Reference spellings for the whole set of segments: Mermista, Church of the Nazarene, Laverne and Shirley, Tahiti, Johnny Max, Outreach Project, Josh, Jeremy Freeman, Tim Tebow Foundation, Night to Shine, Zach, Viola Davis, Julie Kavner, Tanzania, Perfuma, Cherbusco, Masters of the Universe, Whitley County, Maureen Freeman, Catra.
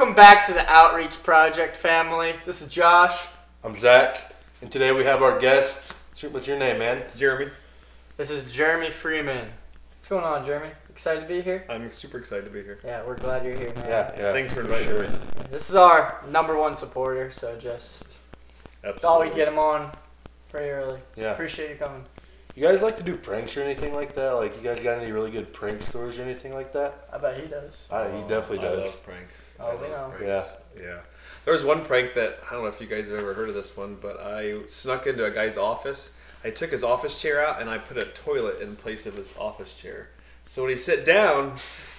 Welcome back to the Outreach Project family. This is Josh. I'm Zach. And today we have our guest. What's your name, man? Jeremy. This is Jeremy Freeman. What's going on, Jeremy? Excited to be here? I'm super excited to be here. Yeah, we're glad you're here, man. Yeah. Thanks for inviting me. This is our number one supporter, so just thought we'd get him on pretty early. So yeah. Appreciate you coming. You guys like to do pranks or anything like that? Like, you guys got any really good prank stories or anything like that? I bet he does. He definitely does. I love pranks. Pranks. Yeah. There was one prank that, I don't know if you guys have ever heard of this one, but I snuck into a guy's office. I took his office chair out, and I put a toilet in place of his office chair. So when he sat down,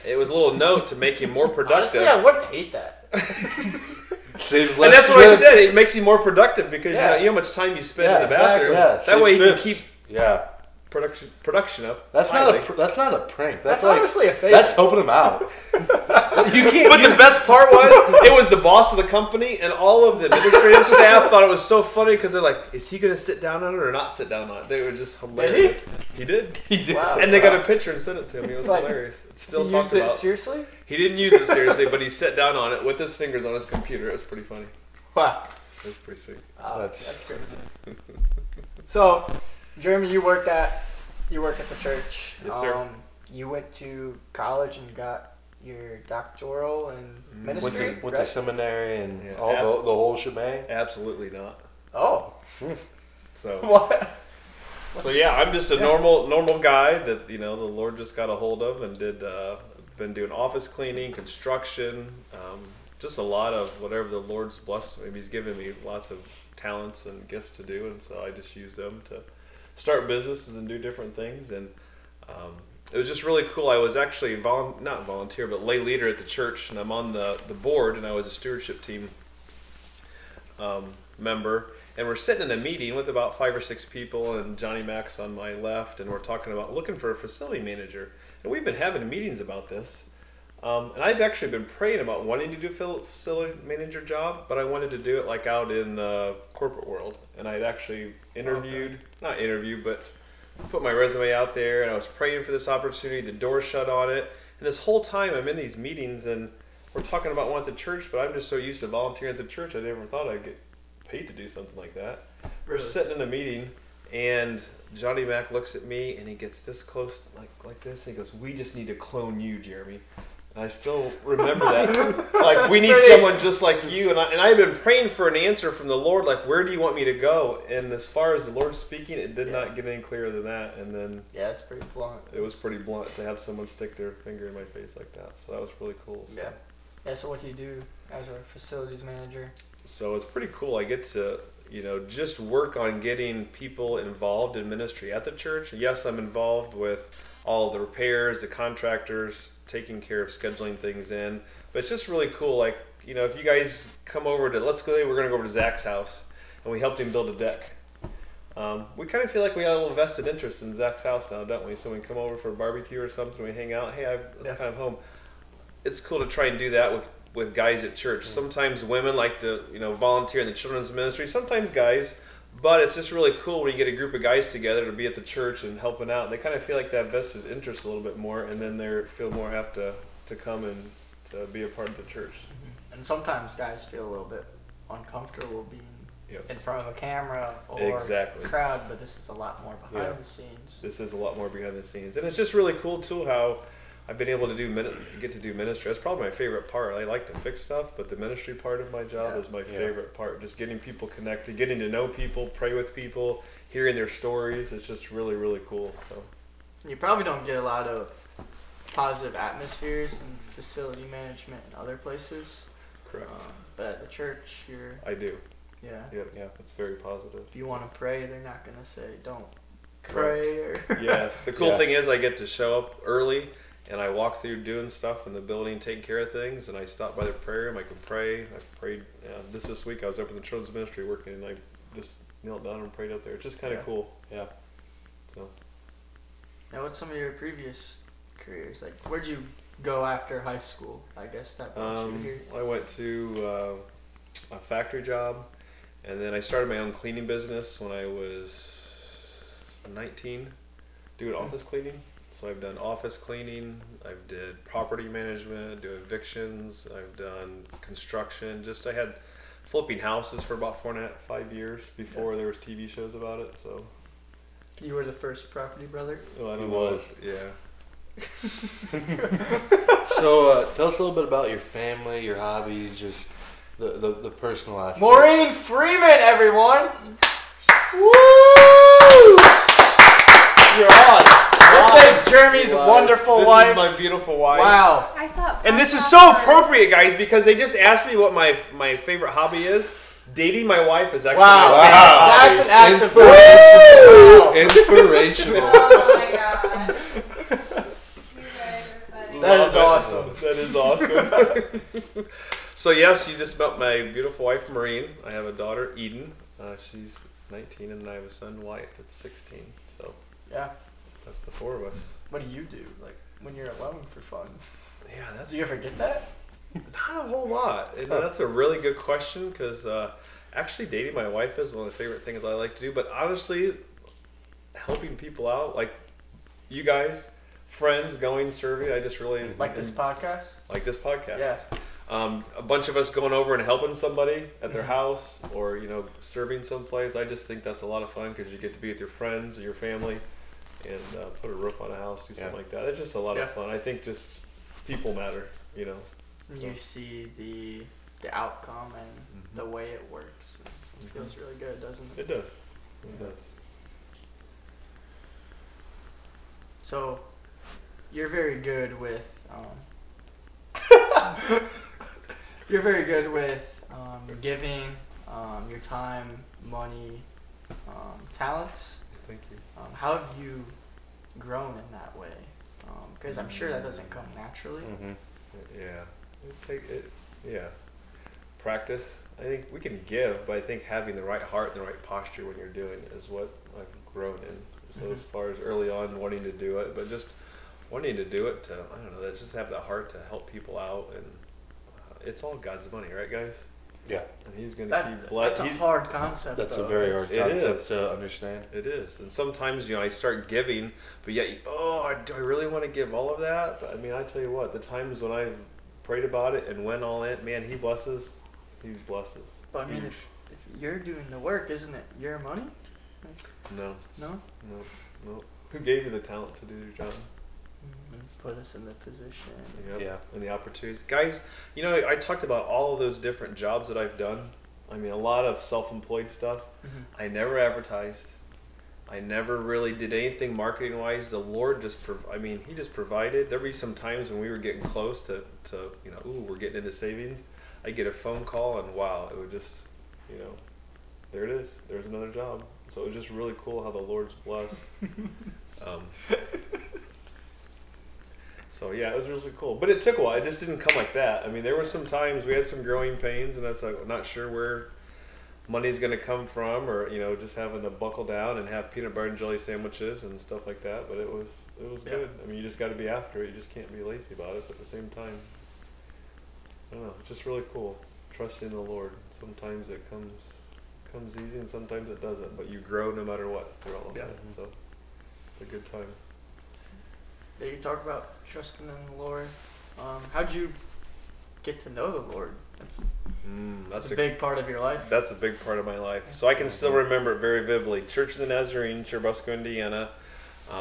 it was a little note to make him more productive. Honestly, I wouldn't hate that. And that's what I said. It makes you more productive because you know how much time you spend in the bathroom. Exactly. That way you can keep... Yeah, production up. That's finally. That's not a prank. That's like, honestly a fake. That's helping him out. The best part was it was the boss of the company and all of the administrative staff thought it was so funny because they're like, "Is he gonna sit down on it or not sit down on it?" They were just hilarious. He did. Wow, and they got a picture and sent it to him. It was hilarious. It's still talked about. Seriously? He didn't use it seriously, but he sat down on it with his fingers on his computer. It was pretty funny. Wow. It was pretty sweet. Oh, that's crazy. So. Jeremy, you work at the church. Yes, sir. You went to college and got your doctoral in ministry. Went to seminary and all the whole shebang. Absolutely not. Oh. So what? So I'm just a normal guy that the Lord just got a hold of and did. Been doing office cleaning, construction, just a lot of whatever the Lord's blessed. Maybe He's given me lots of talents and gifts to do, and so I just use them to start businesses and do different things, and it was just really cool. I was actually not volunteer, but lay leader at the church, and I'm on the board, and I was a stewardship team member, and we're sitting in a meeting with about 5 or 6 people, and Johnny Max on my left, and we're talking about looking for a facility manager, and we've been having meetings about this, and I've actually been praying about wanting to do a facility manager job, but I wanted to do it like out in the corporate world, and I'd actually put my resume out there, and I was praying for this opportunity. The door shut on it, and this whole time I'm in these meetings, and we're talking about one at the church, but I'm just so used to volunteering at the church, I never thought I'd get paid to do something like that. Really? We're sitting in a meeting, and Johnny Mac looks at me, and he gets this close, like this, and he goes, "We just need to clone you, Jeremy." And I still remember that. We need someone just like you. And I had been praying for an answer from the Lord, like, where do you want me to go? And as far as the Lord speaking, it did not get any clearer than that. And then... Yeah, it's pretty blunt. It was pretty blunt to have someone stick their finger in my face like that. So that was really cool. So. Yeah. Yeah, so what do you do as a facilities manager? So it's pretty cool. I get to, just work on getting people involved in ministry at the church. Yes, I'm involved with all the repairs, the contractors, taking care of scheduling things in. But it's just really cool. If you guys come over to, we're going to go over to Zach's house, and we helped him build a deck. We kind of feel like we have a little vested interest in Zach's house now, don't we? So when we come over for a barbecue or something, we hang out. Hey, I'm kind of home. It's cool to try and do that with guys at church. Mm-hmm. Sometimes women like to, volunteer in the children's ministry. Sometimes guys. But it's just really cool when you get a group of guys together to be at the church and helping out. They kind of feel like they have vested interest a little bit more, and then they feel more apt to come and to be a part of the church. And sometimes guys feel a little bit uncomfortable being in front of a camera or a crowd, but this is a lot more behind the scenes. This is a lot more behind the scenes. And it's just really cool, too, how I've been able to get to do ministry. That's probably my favorite part. I like to fix stuff, but the ministry part of my job is my favorite part. Just getting people connected, getting to know people, pray with people, hearing their stories. It's just really, really cool. So, you probably don't get a lot of positive atmospheres in facility management in other places. Correct. But at the church, I do. Yeah. Yeah, it's very positive. If you want to pray, they're not going to say, don't pray. Or yes. The cool thing is I get to show up early. And I walk through doing stuff in the building, taking care of things, and I stop by the prayer room. I can pray. I prayed this week. I was up in the children's ministry working, and I just knelt down and prayed up there. It's just kind of cool. Yeah. So. Now, what's some of your previous careers? Like, where'd you go after high school? I guess that brought you here. I went to a factory job, and then I started my own cleaning business when I was 19, doing office cleaning. So I've done office cleaning, I've did property management, do evictions, I've done construction. Just I had flipping houses for about 4.5 years before there was TV shows about it. So you were the first property brother? Well, I was, yeah. So tell us a little bit about your family, your hobbies, just the personal aspect. Maureen Freeman, everyone! Woo! You're on. Wow. This is Jeremy's wonderful wife. This is my beautiful wife. Wow. And this is so appropriate, guys, because they just asked me what my favorite hobby is. Dating my wife is actually my favorite hobby. That's an act of inspirational. Oh my god. That is awesome. So yes, you just met my beautiful wife, Maureen. I have a daughter, Eden. She's 19, and I have a son, Wyatt, that's 16. So yeah, that's the four of us. What do you do, like, when you're alone for fun? Yeah, that's... Do you ever get that? Not a whole lot. And that's a really good question, because actually dating my wife is one of the favorite things I like to do. But honestly, helping people out, like you guys, friends, going, serving, I just really... Like this podcast? Like this podcast. Yeah. A bunch of us going over and helping somebody at their house, or, you know, serving someplace. I just think that's a lot of fun, because you get to be with your friends or your family and put a roof on a house, do something like that. It's just a lot of fun. I think just people matter, you know. So. You see the outcome and the way it works. It feels really good, doesn't it? It does. It does. So, you're very good with... you're very good with giving your time, money, talents. Thank you. How have you grown in that way? Because I'm sure that doesn't come naturally. Yeah. Practice. I think we can give, but I think having the right heart and the right posture when you're doing it is what I've grown in. So as far as early on wanting to do it, but just wanting to do it to, I don't know, just have that heart to help people out. And it's all God's money, right, guys? Yeah. And he's going to keep blessing. That's a hard concept. That's a very hard concept to understand. It is. And sometimes, you know, I start giving, but yet, do I really want to give all of that? But, I mean, I tell you what, the times when I've prayed about it and went all in, man, he blesses. But, I mean, if you're doing the work, isn't it your money? No. Who gave you the talent to do your job? Put us in the position. Yep. Yeah. And the opportunities. Guys, you know, I talked about all of those different jobs that I've done. I mean, a lot of self-employed stuff. I never advertised. I never really did anything marketing-wise. The Lord just, He just provided. There'd be some times when we were getting close to you know, we're getting into savings. I get a phone call and wow, it would just, you know, there it is. There's another job. So it was just really cool how the Lord's blessed. So, yeah, it was really cool. But it took a while. It just didn't come like that. I mean, there were some times we had some growing pains, and that's like, I'm not sure where money's going to come from, or, you know, just having to buckle down and have peanut butter and jelly sandwiches and stuff like that. But it was good. I mean, you just got to be after it. You just can't be lazy about it. But at the same time, I don't know, it's just really cool. Trusting the Lord. Sometimes it comes easy, and sometimes it doesn't. But you grow no matter what through all of that. So it's a good time. You talk about trusting in the Lord. How'd you get to know the Lord? That's a big part of your life. That's a big part of my life. So I can still remember it very vividly. Church of the Nazarene, Cherbusco, Indiana.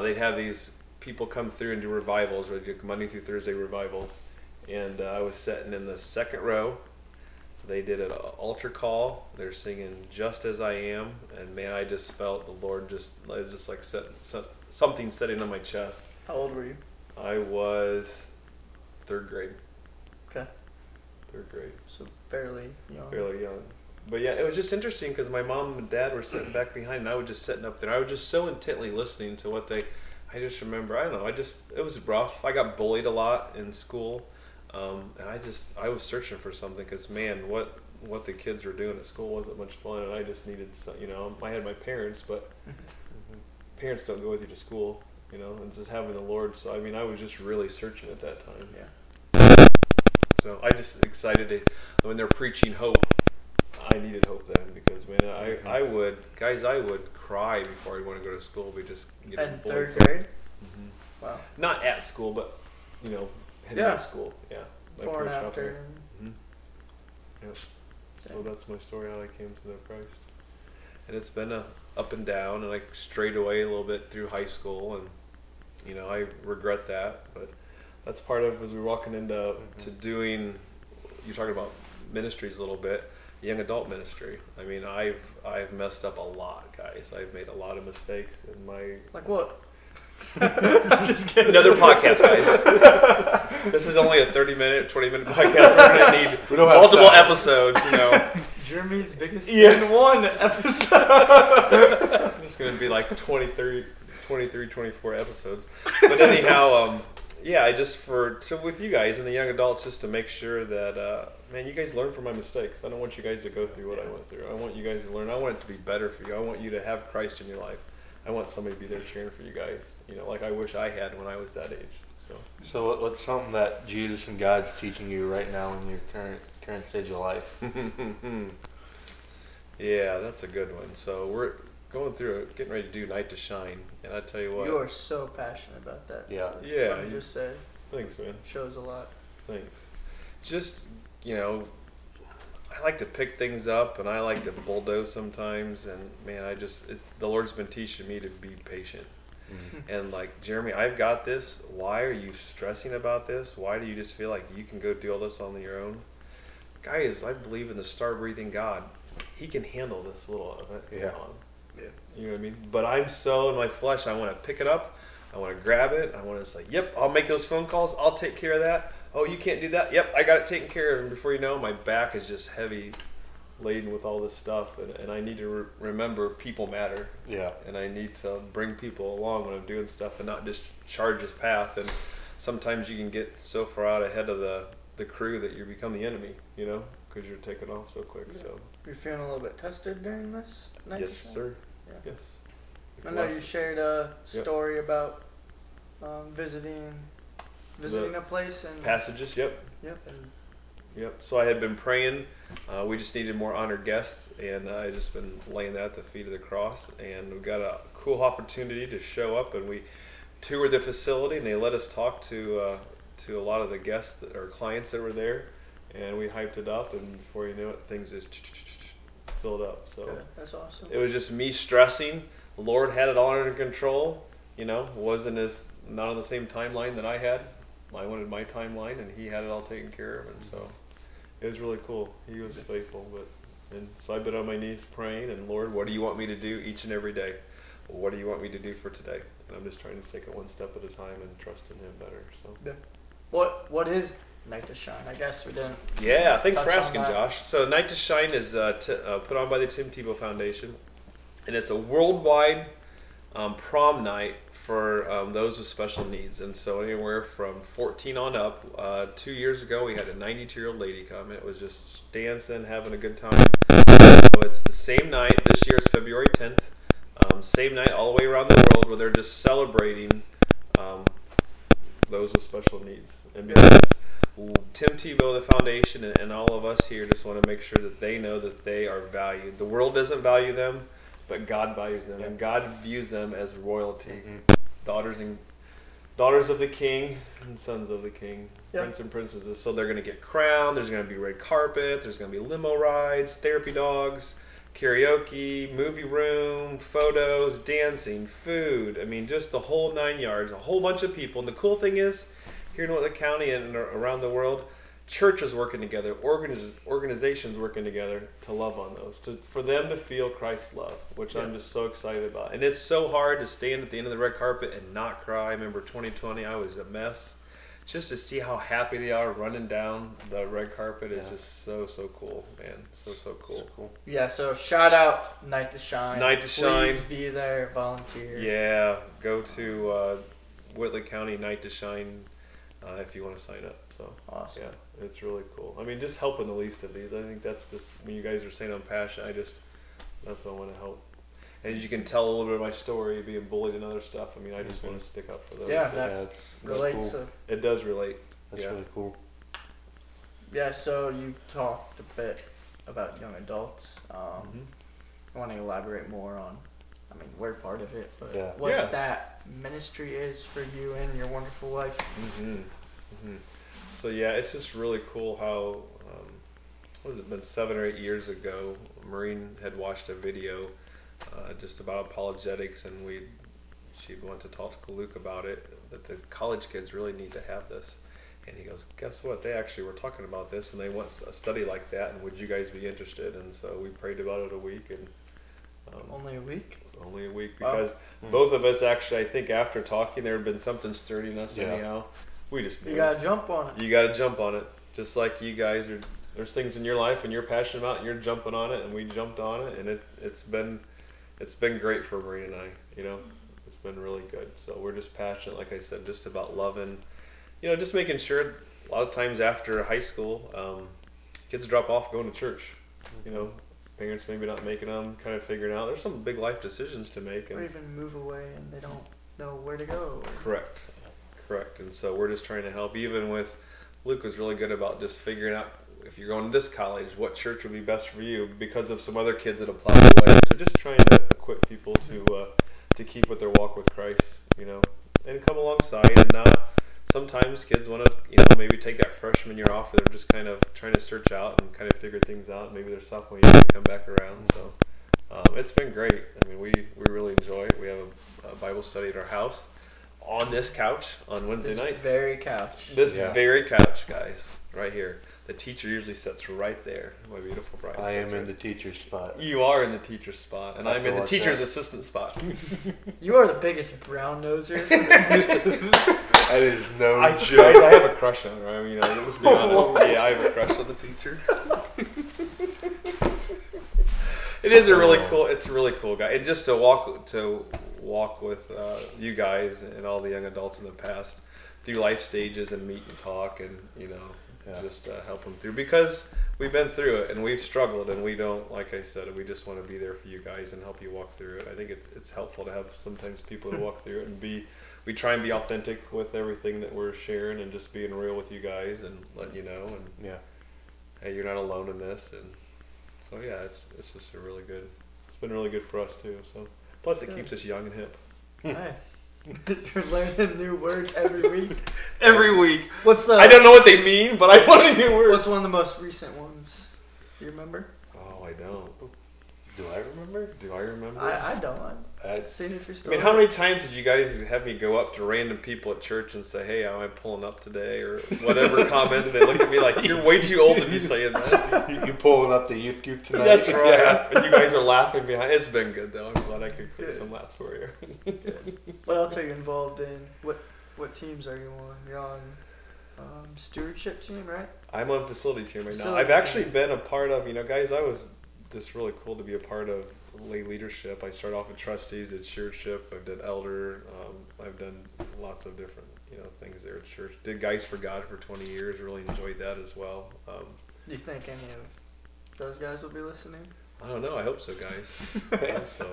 They'd have these people come through and do revivals, or do Monday through Thursday revivals. And I was sitting in the second row. They did an altar call. They're singing "Just as I Am," and man, I just felt the Lord just like something sitting on my chest. How old were you? I was third grade. Okay. Third grade. So fairly young. Fairly young. But yeah, it was just interesting because my mom and dad were sitting back behind, and I was just sitting up there. I was just so intently listening to what they... I just remember, I don't know, it was rough. I got bullied a lot in school. And I was searching for something because, man, what the kids were doing at school wasn't much fun. And I just needed, you know, I had my parents, but parents don't go with you to school. You know, and just having the Lord. So, I mean, I was just really searching at that time. Yeah. So, I just excited to, when they're preaching hope, I needed hope then because, man, I would cry before I'd want to go to school. We just get bullied. And third grade? Wow. Not at school, but, you know, heading to school. Yeah. Before and after. Mm-hmm. Yep. Yeah. So that's my story, how I came to know Christ. And it's been a up and down, and I strayed away a little bit through high school, and, you know, I regret that. But that's part of, as we're walking into to doing, you're talking about ministries a little bit, young adult ministry. I mean, I've messed up a lot, guys. I've made a lot of mistakes in my... Like what? I'm just kidding. Another podcast, guys. This is only a 30-minute, 20-minute podcast. We're going to need multiple episodes, you know. Jeremy's biggest in one episode. It's going to be like 23, 24 episodes. But anyhow, I just with you guys and the young adults, just to make sure that, man, you guys learn from my mistakes. I don't want you guys to go through what I went through. I want you guys to learn. I want it to be better for you. I want you to have Christ in your life. I want somebody to be there cheering for you guys, you know, like I wish I had when I was that age. So what's something that Jesus and God's teaching you right now in your current stage of life? Yeah, that's a good one. So we're going through, getting ready to do Night to Shine, and I tell you what. You are so passionate about that. Yeah. Yeah. Let me just say. Thanks, man. Shows a lot. Thanks. Just, you know, I like to pick things up, and I like to bulldoze sometimes, and man, the Lord's been teaching me to be patient. Mm-hmm. And like, Jeremy, I've got this. Why are you stressing about this? Why do you just feel like you can go do all this on your own? Guys, I believe in the star-breathing God. He can handle this little of it. Yeah. You know what I mean? But I'm so in my flesh, I want to pick it up. I want to grab it. I want to say, yep, I'll make those phone calls. I'll take care of that. Oh, you can't do that? Yep, I got it taken care of. And before you know, my back is just heavy, laden with all this stuff. And I need to remember people matter. Yeah. And I need to bring people along when I'm doing stuff and not just charge this path. And sometimes you can get so far out ahead of the crew that you become the enemy, you know, because you're taking off so quick. Yeah. So you're feeling a little bit tested during this night? Yes, sir. Yeah. Yes. I know you shared a story about visiting a place and passages. Yep. So I had been praying. We just needed more honored guests, and I just been laying that at the feet of the cross. And we got a cool opportunity to show up, and we toured the facility, and they let us talk to a lot of the guests or clients that were there, and we hyped it up. And before you know it, things just filled up. So that's awesome. It was just me stressing. The Lord had it all under control. You know, not on the same timeline that I had. I wanted my timeline, and he had it all taken care of, and so it was really cool. He was faithful, and so I've been on my knees praying, and Lord, what do you want me to do each and every day? What do you want me to do for today? And I'm just trying to take it one step at a time and trust in him better. So what is Night to Shine? I guess we didn't. Yeah, thanks for asking, Josh. So Night to Shine is put on by the Tim Tebow Foundation, and it's a worldwide prom night for those with special needs. And so anywhere from 14 on up. 2 years ago, we had a 92-year-old lady come. It was just dancing, having a good time. So it's the same night. This year it's February 10th. Same night all the way around the world where they're just celebrating those with special needs. And because Tim Tebow, the foundation, and all of us here just want to make sure that they know that they are valued. The world doesn't value them, but God values them. And God views them as royalty. Mm-hmm. Daughters of the king and sons of the king, prince and princesses. So they're going to get crowned. There's going to be red carpet. There's going to be limo rides, therapy dogs, karaoke, movie room, photos, dancing, food. I mean, just the whole 9 yards, a whole bunch of people. And the cool thing is, here in Whitley County and around the world, churches working together, organizations working together to love on those, for them to feel Christ's love, which I'm just so excited about. And it's so hard to stand at the end of the red carpet and not cry. I remember 2020, I was a mess. Just to see how happy they are running down the red carpet is just so cool, man. So cool. Yeah, so shout out Night to Shine. Please be there, volunteer. Yeah, go to Whitley County Night to Shine if you want to sign up. So awesome. Yeah, it's really cool. I mean, just helping the least of these. I think that's just, when you guys are saying I'm passionate, that's what I want to help. And as you can tell a little bit of my story, being bullied and other stuff, I mean, I just want to stick up for those. Yeah, that relates. Cool. It does relate. That's really cool. Yeah, so you talked a bit about young adults. I want to elaborate more on I mean, we're part of it, but that ministry is for you and your wonderful life. Mm-hmm. Mm-hmm. So yeah, it's just really cool how, what has it been, 7 or 8 years ago, Maureen had watched a video just about apologetics, and she went to talk to Luke about it, that the college kids really need to have this. And he goes, guess what? They actually were talking about this, and they want a study like that, and would you guys be interested? And so we prayed about it a week. And only a week? Only a week, because both of us actually, I think after talking, there had been something stirred in us anyhow. We just knew. You got to jump on it. You got to jump on it. Just like you guys, there's things in your life and you're passionate about, and you're jumping on it, and we jumped on it, and it's been great for Marie and I, you know. It's been really good. So we're just passionate, like I said, just about loving, you know, just making sure. A lot of times after high school, kids drop off going to church, you know. Parents maybe not making them, kind of figuring out. There's some big life decisions to make. Or even move away and they don't know where to go. Correct. And so we're just trying to help. Even with Luke was really good about just figuring out if you're going to this college, what church would be best for you because of some other kids that applied away. So just trying to equip people to keep with their walk with Christ, you know, and come alongside. And sometimes kids want to, you know, maybe take that freshman year off, or they're just kind of trying to search out and kind of figure things out. Maybe their sophomore year, they come back around. So it's been great. I mean, we really enjoy it. We have a Bible study at our house on this couch on Wednesday nights. This very couch, guys, right here. The teacher usually sits right there. My beautiful bride. I am in the teacher's spot. You are in the teacher's spot, and I'm in the teacher's assistant spot. You are the biggest brown noser. That is no joke. I have a crush on her. I mean, let's be honest. Yeah, I have a crush on the teacher. It is a really cool guy, and just to walk with you guys and all the young adults in the past through life stages and meet and talk, and you know. Yeah. Just help them through, because we've been through it and we've struggled, and we don't, like I said, we just want to be there for you guys and help you walk through it. I think it's helpful to have sometimes people who walk through it, and we try and be authentic with everything that we're sharing and just being real with you guys and letting you know, and hey, you're not alone in this. And so it's just it's been really good for us too. So plus it keeps us young and hip. Hi. You're learning new words every week. Every week. What's I don't know what they mean, but I want a new word. What's one of the most recent ones? Do you remember? Oh, I don't. Do I remember? I don't. I'd seen it for still. I mean, how many times did you guys have me go up to random people at church and say, "Hey, am I pulling up today?" or whatever comments? They look at me like, "You're way too old to be saying this." You pulling up the youth group tonight? That's right. Yeah. And you guys are laughing behind. It's been good though. I'm glad I could get some laughs for you. What else are you involved in? What teams are you on? You're on stewardship team, right? I'm on facility team right now. I've actually been a part of. You know, guys, I was. It's really cool to be a part of lay leadership. I started off with trustees, did stewardship, I've done elder, I've done lots of different things there at church. Did Guys for God for 20 years, really enjoyed that as well. Do you think any of those guys will be listening? I don't know, I hope so, guys. I hope so.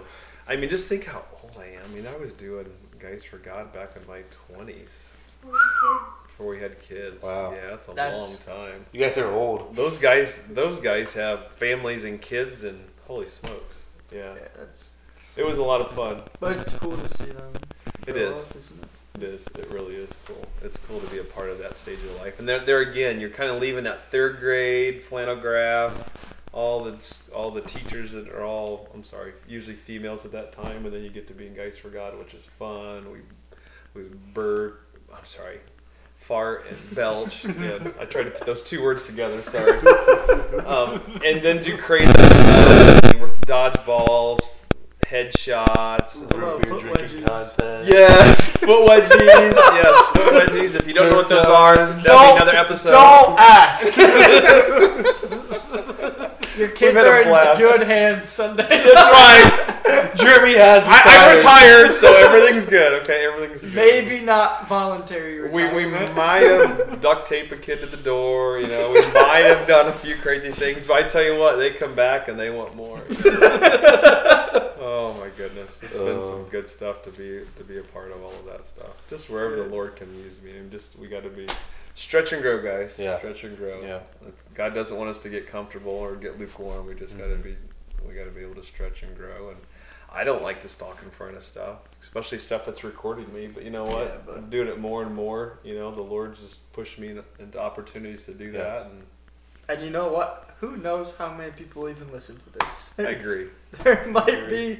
I mean, just think how old I am. I mean, I was doing Guys for God back in my 20s. Before we had kids. Wow. Yeah, that's a long time. You guys are old. Those guys have families and kids, and holy smokes. Yeah, it was a lot of fun. But it's cool to see them. It is. It really is cool. It's cool to be a part of that stage of life. And there again, you're kind of leaving that third grade, flannel graph, all the teachers that are usually females at that time, and then you get to be in Guys for God, which is fun. We burp. I'm sorry, fart and belch. Yeah, I tried to put those two words together, sorry. And then do crazy stuff with dodgeballs, headshots. Foot wedgies. Yes, foot wedgies. Yes, foot wedgies. If you don't know what those are, that'll be another episode. Don't ask. Your kids are in good hands Sunday. That's right. Jeremy has retired. I'm retired, so everything's good. Okay, everything's good. Maybe not voluntary retirement. We might have duct taped a kid to the door. You know, we might have done a few crazy things. But I tell you what, they come back and they want more. You know? Oh my goodness, it's been some good stuff to be a part of all of that stuff. Just wherever the Lord can use me. I'm just we got to be stretch and grow, guys. Yeah. Stretch and grow. Yeah. God doesn't want us to get comfortable or get lukewarm. We just got to be able to stretch and grow. And I don't like to stalk in front of stuff, especially stuff that's recording me. But you know what? Yeah, I'm doing it more and more. You know, the Lord just pushed me into opportunities to do that. And you know what? Who knows how many people even listen to this? I agree. There might be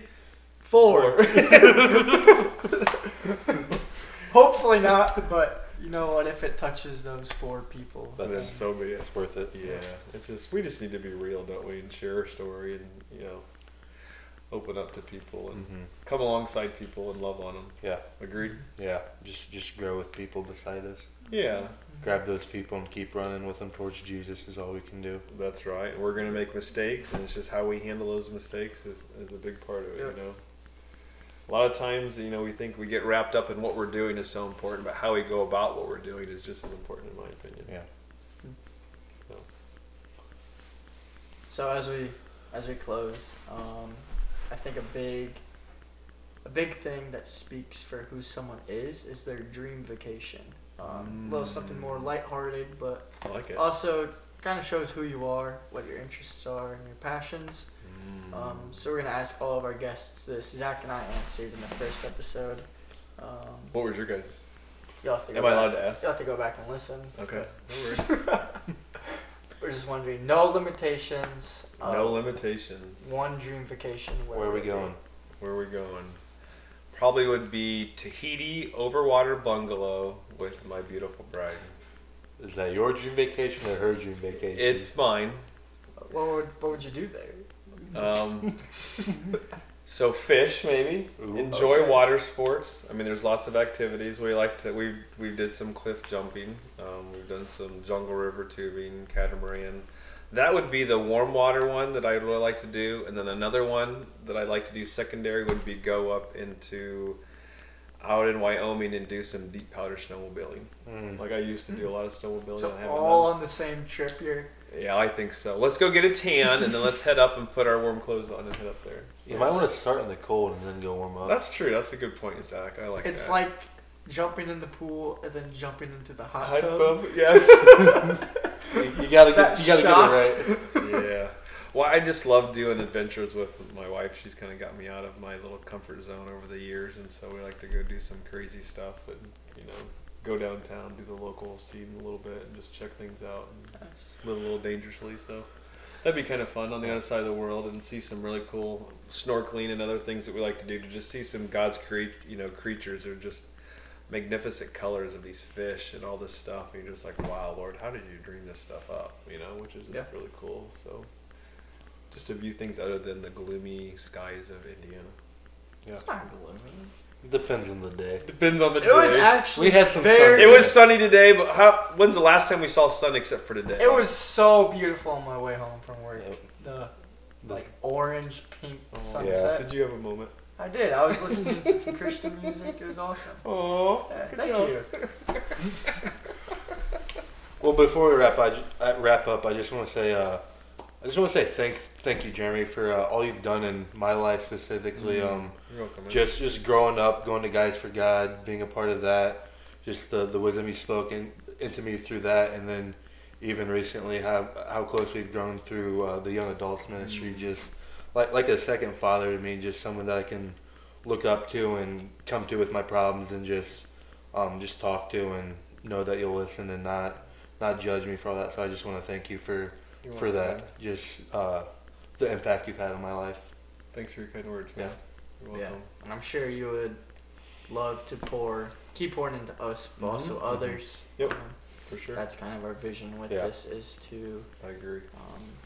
four. Hopefully not, but you know what? If it touches those four people, then so be it. It's worth it. Yeah. It's just, we just need to be real, don't we? And share our story and, you know, open up to people and come alongside people and love on them. Yeah. Agreed? Yeah. Just grow with people beside us. Yeah. Grab those people and keep running with them towards Jesus is all we can do. That's right. We're going to make mistakes, and it's just how we handle those mistakes is a big part of it, you know. A lot of times, you know, we think we get wrapped up in what we're doing is so important, but how we go about what we're doing is just as important in my opinion. Yeah. So as we close, I think a big thing that speaks for who someone is their dream vacation. A little something more lighthearted, but I like it. Also kind of shows who you are, what your interests are, and your passions. So we're going to ask all of our guests this. Zach and I answered in the first episode. What was your guys'? Am I allowed to ask? You'll have to go back and listen. Okay. No worries. We're just wondering, no limitations. No limitations. One dream vacation. Where are we going? Probably would be Tahiti overwater bungalow with my beautiful bride. Is that your dream vacation or her dream vacation? It's mine. What would you do there? So fish maybe. Ooh, enjoy water sports. I mean, there's lots of activities we like to. We did some cliff jumping. We've done some jungle river tubing, catamaran. That would be the warm water one that I'd really like to do. And then another one that I'd like to do secondary would be go up into out in Wyoming and do some deep powder snowmobiling. Like I used to do a lot of snowmobiling. So all on the same trip here? Yeah, I think so. Let's go get a tan and then let's head up and put our warm clothes on and head up there. So you might want to start in the cold and then go warm up. That's true. That's a good point, Zach. I like that. It's like jumping in the pool and then jumping into the hot tub. Yes. You gotta get it right. Yeah. Well, I just love doing adventures with my wife. She's kind of got me out of my little comfort zone over the years, and so we like to go do some crazy stuff and, you know, go downtown, do the local scene a little bit, and just check things out and live a little dangerously. So that'd be kind of fun on the other side of the world and see some really cool snorkeling and other things that we like to do to just see some God's creatures or just magnificent colors of these fish and all this stuff, and you're just like, wow, Lord, how did you dream this stuff up, you know, which is just really cool. So just to view things other than the gloomy skies of Indiana. It's not gloomy. Depends on the day. It was actually it was sunny today, but when's the last time we saw sun except for today? It was so beautiful on my way home from work. The like orange pink sunset. Did you have a moment? I did. I was listening to some Christian music. It was awesome. Oh, thank you. Well, before we wrap up, I just want to say, thank you, Jeremy, for all you've done in my life specifically. You're welcome. Just growing up, going to Guys for God, being a part of that, just the wisdom you spoke into me through that, and then even recently how close we've grown through the young adults ministry. Just like a second father to me, just someone that I can look up to and come to with my problems and just talk to and know that you'll listen and not judge me for all that. So I just want to thank you for that. The impact you've had on my life. Thanks for your kind words, man. You're welcome. And I'm sure you would love to keep pouring into us, but also others. Yep. For sure. That's kind of our vision with this is to... I agree.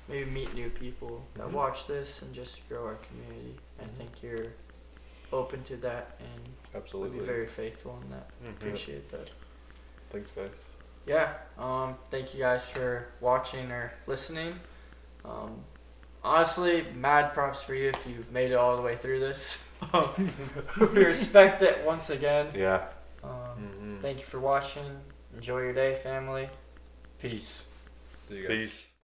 Maybe meet new people that watch this and just grow our community. I think you're open to that and absolutely be very faithful in that. Appreciate that. Thanks, guys. Yeah. Thank you guys for watching or listening. Honestly, mad props for you if you've made it all the way through this. We respect it once again. Yeah. Thank you for watching. Enjoy your day, family. Peace. See you guys. Peace.